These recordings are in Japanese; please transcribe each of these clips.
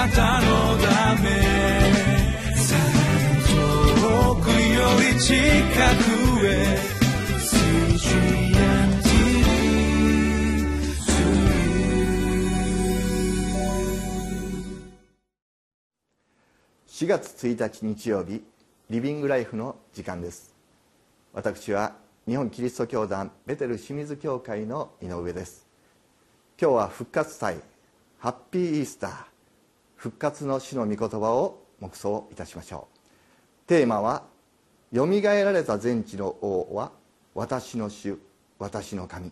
なたのため」「遠くより近くへ」4月1日日曜日、リビングライフの時間です。私は日本キリスト教団ベテル清水教会の井上です。今日は復活祭、ハッピーイースター、復活の主の御言葉を黙想いたしましょう。テーマは「よみがえられた全地の王は私の主、私の神」。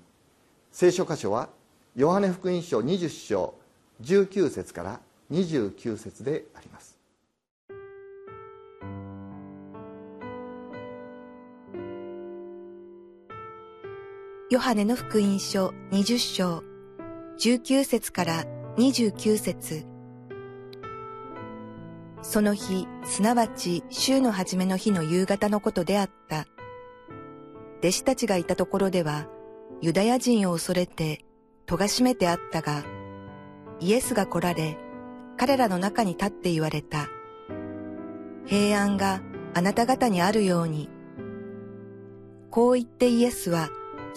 聖書箇所はヨハネ福音書20章19節から29節であります。ヨハネの福音書20章19節から29節。その日、すなわち週の初めの日の夕方のことであった。弟子たちがいたところでは、ユダヤ人を恐れて戸が閉めてあったが、イエスが来られ、彼らの中に立って言われた。平安があなた方にあるように。こう言ってイエスは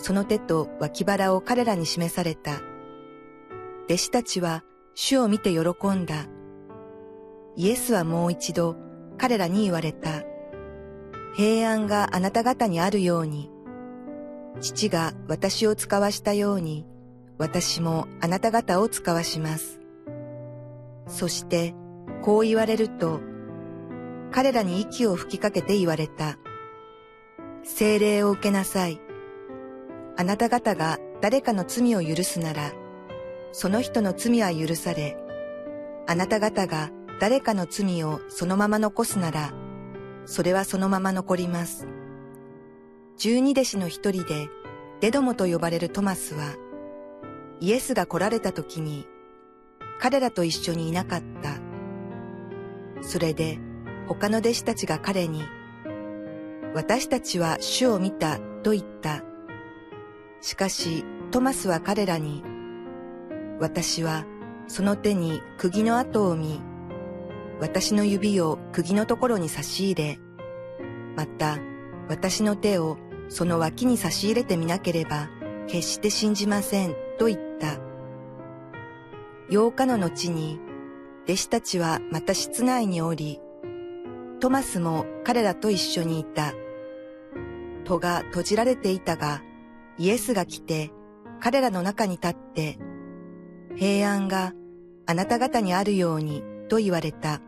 その手と脇腹を彼らに示された。弟子たちは主を見て喜んだ。イエスはもう一度彼らに言われた。平安があなた方にあるように。父が私を使わしたように、私もあなた方を使わします。そしてこう言われると、彼らに息を吹きかけて言われた。聖霊を受けなさい。あなた方が誰かの罪を許すなら、その人の罪は許され、あなた方が誰かの罪をそのまま残すなら、それはそのまま残ります。12弟子の一人で、デドモと呼ばれるトマスは、イエスが来られた時に、彼らと一緒にいなかった。それで、他の弟子たちが彼に、私たちは主を見たと言った。しかしトマスは彼らに、私はその手に釘の跡を見、私の指を釘のところに差し入れ、また私の手をその脇に差し入れてみなければ決して信じませんと言った。8日の後に弟子たちはまた室内におり、トマスも彼らと一緒にいた。戸が閉じられていたが、イエスが来て彼らの中に立って、平安があなた方にあるようにと言われた。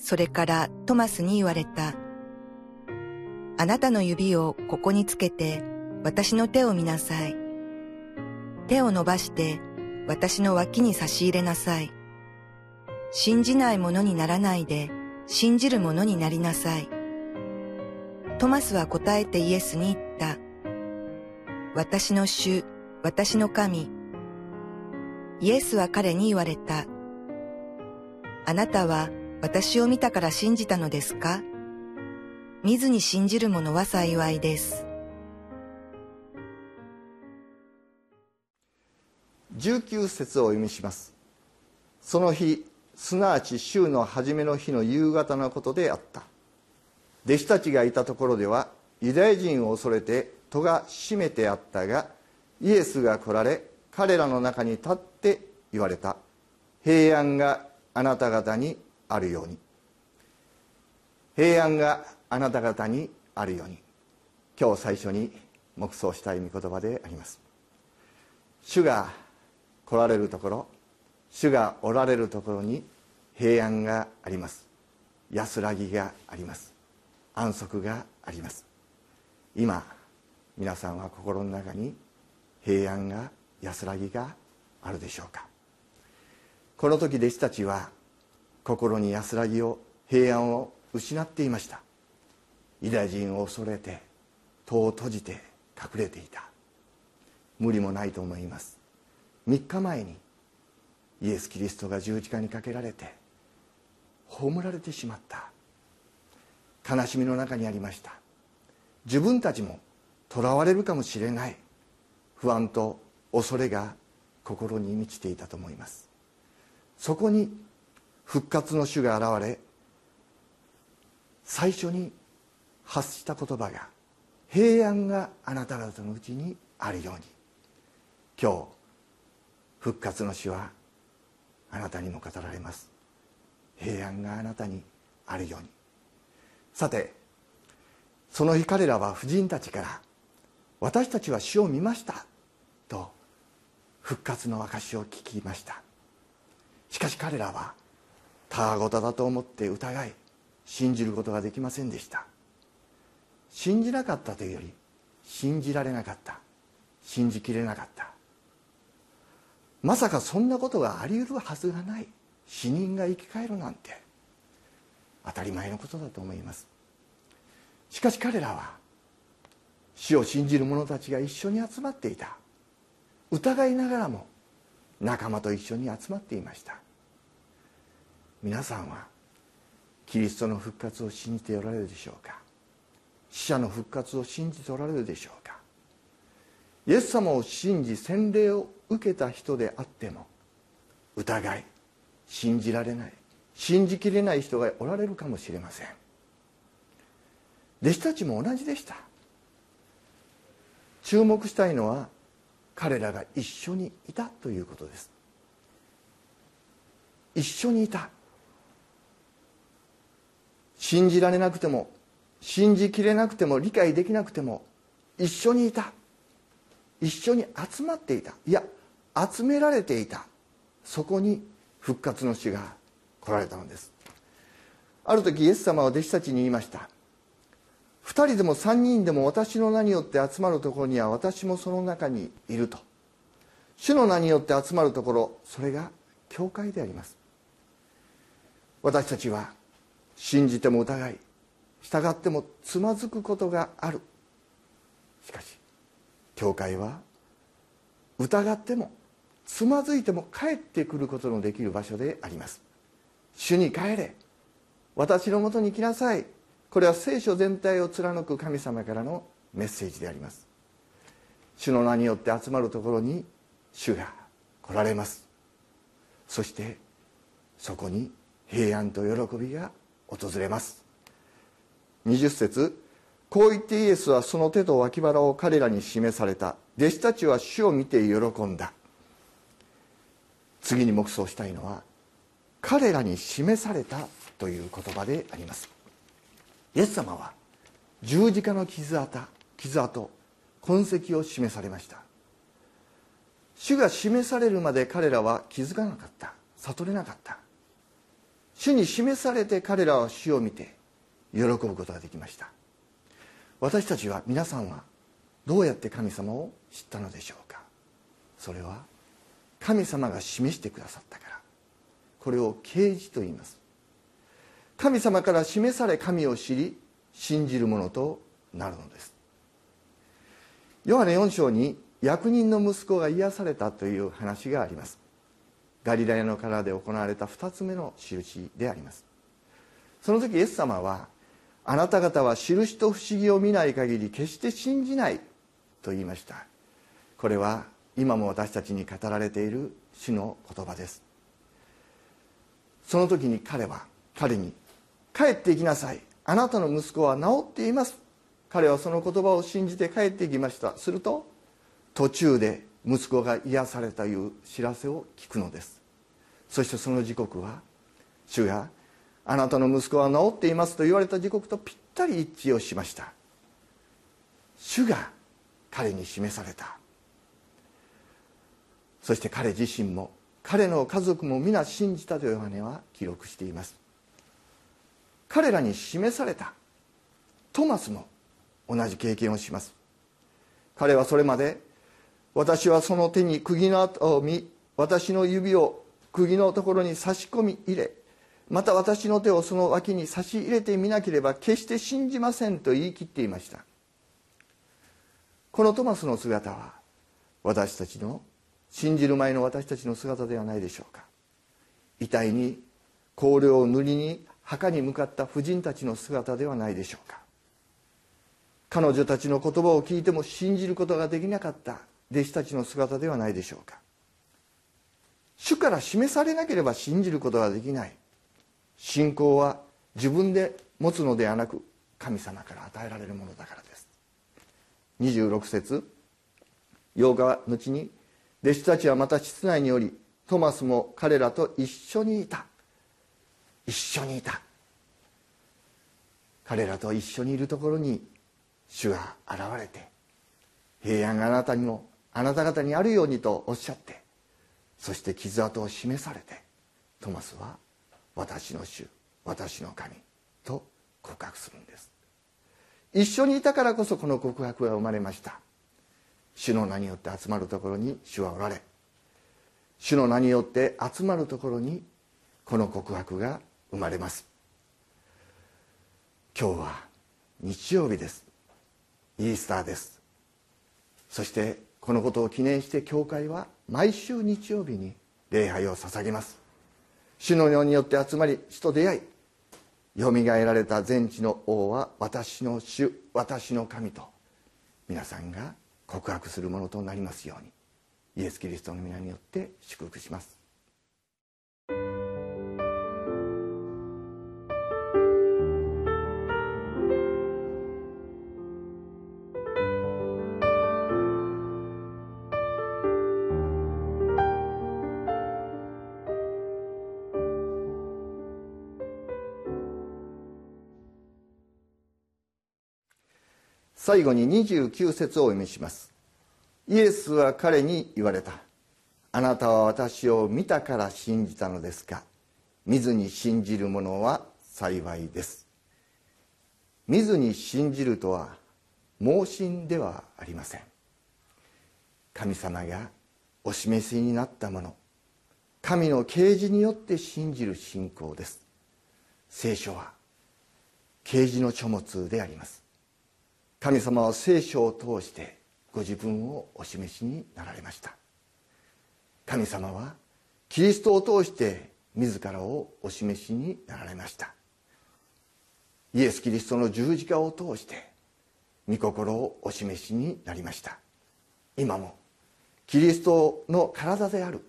それからトマスに言われた。あなたの指をここにつけて私の手を見なさい。手を伸ばして私の脇に差し入れなさい。信じないものにならないで信じるものになりなさい。トマスは答えてイエスに言った。私の主、私の神。イエスは彼に言われた。あなたは私を見たから信じたのですか？見ずに信じる者は幸いです。19節をお読みします。その日、すなわち週の初めの日の夕方のことであった。弟子たちがいたところでは、ユダヤ人を恐れて、戸が閉めてあったが、イエスが来られ、彼らの中に立って言われた。平安があなた方にあるように。平安があなた方にあるように。今日最初に黙想したい御言葉であります。主が来られるところ、主がおられるところに平安があります。安らぎがあります。安息があります。今皆さんは心の中に平安が、安らぎがあるでしょうか。この時弟子たちは心に安らぎを、平安を失っていました。ユダヤ人を恐れて戸を閉じて隠れていた。無理もないと思います。3日前にイエス・キリストが十字架にかけられて葬られてしまった。悲しみの中にありました。自分たちも囚われるかもしれない不安と恐れが心に満ちていたと思います。そこに復活の主が現れ、最初に発した言葉が、平安があなた方のうちにあるように。今日復活の主はあなたにも語られます。平安があなたにあるように。さて、その日彼らは婦人たちから、私たちは主を見ましたと復活の証を聞きました。しかし彼らはたわごとだと思って疑い、信じることができませんでした。信じなかったというより、信じられなかった、信じきれなかった。まさかそんなことがあり得るはずがない、死人が生き返るなんて当たり前のことだと思います。しかし彼らは、死を信じる者たちが一緒に集まっていた、疑いながらも仲間と一緒に集まっていました。皆さんはキリストの復活を信じておられるでしょうか？死者の復活を信じておられるでしょうか？イエス様を信じ洗礼を受けた人であっても、疑い、信じられない、信じきれない人がおられるかもしれません。弟子たちも同じでした。注目したいのは、彼らが一緒にいたということです。一緒にいた。信じられなくても、信じきれなくても、理解できなくても、一緒にいた、一緒に集まっていた、いや集められていた。そこに復活の主が来られたのです。ある時イエス様は弟子たちに言いました。2人でも3人でも私の名によって集まるところには私もその中にいると。主の名によって集まるところ、それが教会であります。私たちは信じても疑い、従ってもつまずくことがある。しかし教会は疑ってもつまずいても帰ってくることのできる場所であります。主に帰れ、私のもとに来なさい。これは聖書全体を貫く神様からのメッセージであります。主の名によって集まるところに主が来られます。そしてそこに平安と喜びが訪れます。20節、こう言ってイエスはその手と脇腹を彼らに示された。弟子たちは主を見て喜んだ。次に黙想したいのは、彼らに示されたという言葉であります。イエス様は十字架の傷跡、痕跡を示されました。主が示されるまで彼らは気づかなかった、悟れなかった。主に示されて彼らは主を見て喜ぶことができました。私たちは、皆さんはどうやって神様を知ったのでしょうか？それは神様が示してくださったから。これを啓示と言います。神様から示され、神を知り信じるものとなるのです。ヨハネ4章に役人の息子が癒されたという話があります。ガリラヤのカナで行われた2つ目の印であります。その時イエス様は、あなた方は印と不思議を見ない限り決して信じないと言いました。これは今も私たちに語られている主の言葉です。その時に彼は彼に、帰っていきなさい、あなたの息子は治っています。彼はその言葉を信じて帰っていきました。すると途中で息子が癒されたという知らせを聞くのです。そしてその時刻は、主があなたの息子は治っていますと言われた時刻とぴったり一致をしました。主が彼に示された。そして彼自身も彼の家族も皆信じたとヨハネは記録しています。彼らに示された。トマスも同じ経験をします。彼はそれまで、私はその手に釘の跡を見、私の指を釘のところに差し込み入れ、また私の手をその脇に差し入れてみなければ決して信じませんと言い切っていました。このトマスの姿は、私たちの信じる前の私たちの姿ではないでしょうか。遺体に香料を塗りに墓に向かった婦人たちの姿ではないでしょうか。彼女たちの言葉を聞いても信じることができなかった弟子たちの姿ではないでしょうか。主から示されなければ信じることができない信仰は自分で持つのではなく、神様から与えられるものだからです。26節、8日後に弟子たちはまた室内におり、トマスも彼らと一緒にいた。一緒にいた。彼らと一緒にいるところに主が現れて、平安があなた方にあるようにとおっしゃって、そして傷跡を示されて、トマスは私の主、私の神と告白するんです。一緒にいたからこそこの告白が生まれました。主の名によって集まるところに主はおられ、主の名によって集まるところにこの告白が生まれます。今日は日曜日です。イースターです。そしてこのことを記念して、教会は毎週日曜日に礼拝を捧げます。主の名によって集まり、主と出会い、よみがえられた全地の王は私の主、私の神と皆さんが告白するものとなりますように、イエス・キリストの皆によって祝福します。最後に29節をお読みします。イエスは彼に言われた。あなたは私を見たから信じたのですか。見ずに信じる者は幸いです。見ずに信じるとは盲信ではありません。神様がお示しになったもの、神の啓示によって信じる信仰です。聖書は啓示の書物であります。神様は聖書を通してご自分をお示しになられました。神様はキリストを通して自らをお示しになられました。イエス・キリストの十字架を通して御心をお示しになりました。今もキリストの体である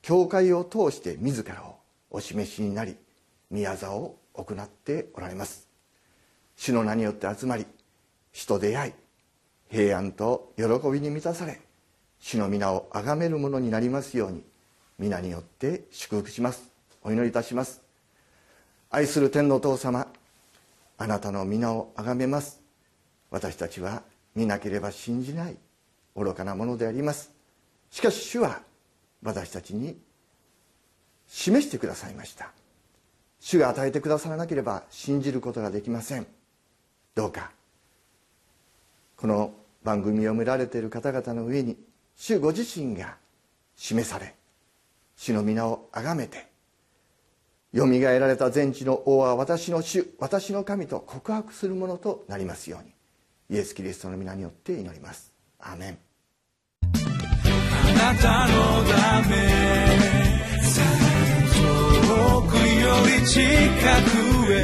教会を通して自らをお示しになり、御業を行っておられます。主の名によって集まり、主と出会い、平安と喜びに満たされ、主の皆を崇めるものになりますように、皆によって祝福します。お祈りいたします。愛する天のお父様、あなたの皆を崇めます。私たちは見なければ信じない愚かなものであります。しかし主は私たちに示してくださいました。主が与えてくださらなければ信じることができません。どうかこの番組を見られている方々の上に、主ご自身が示され、主の皆をあがめて、よみがえられた全地の王は私の主、私の神と告白するものとなりますように、イエス・キリストの皆によって祈ります。アーメン。あなたのため遠くより近くへ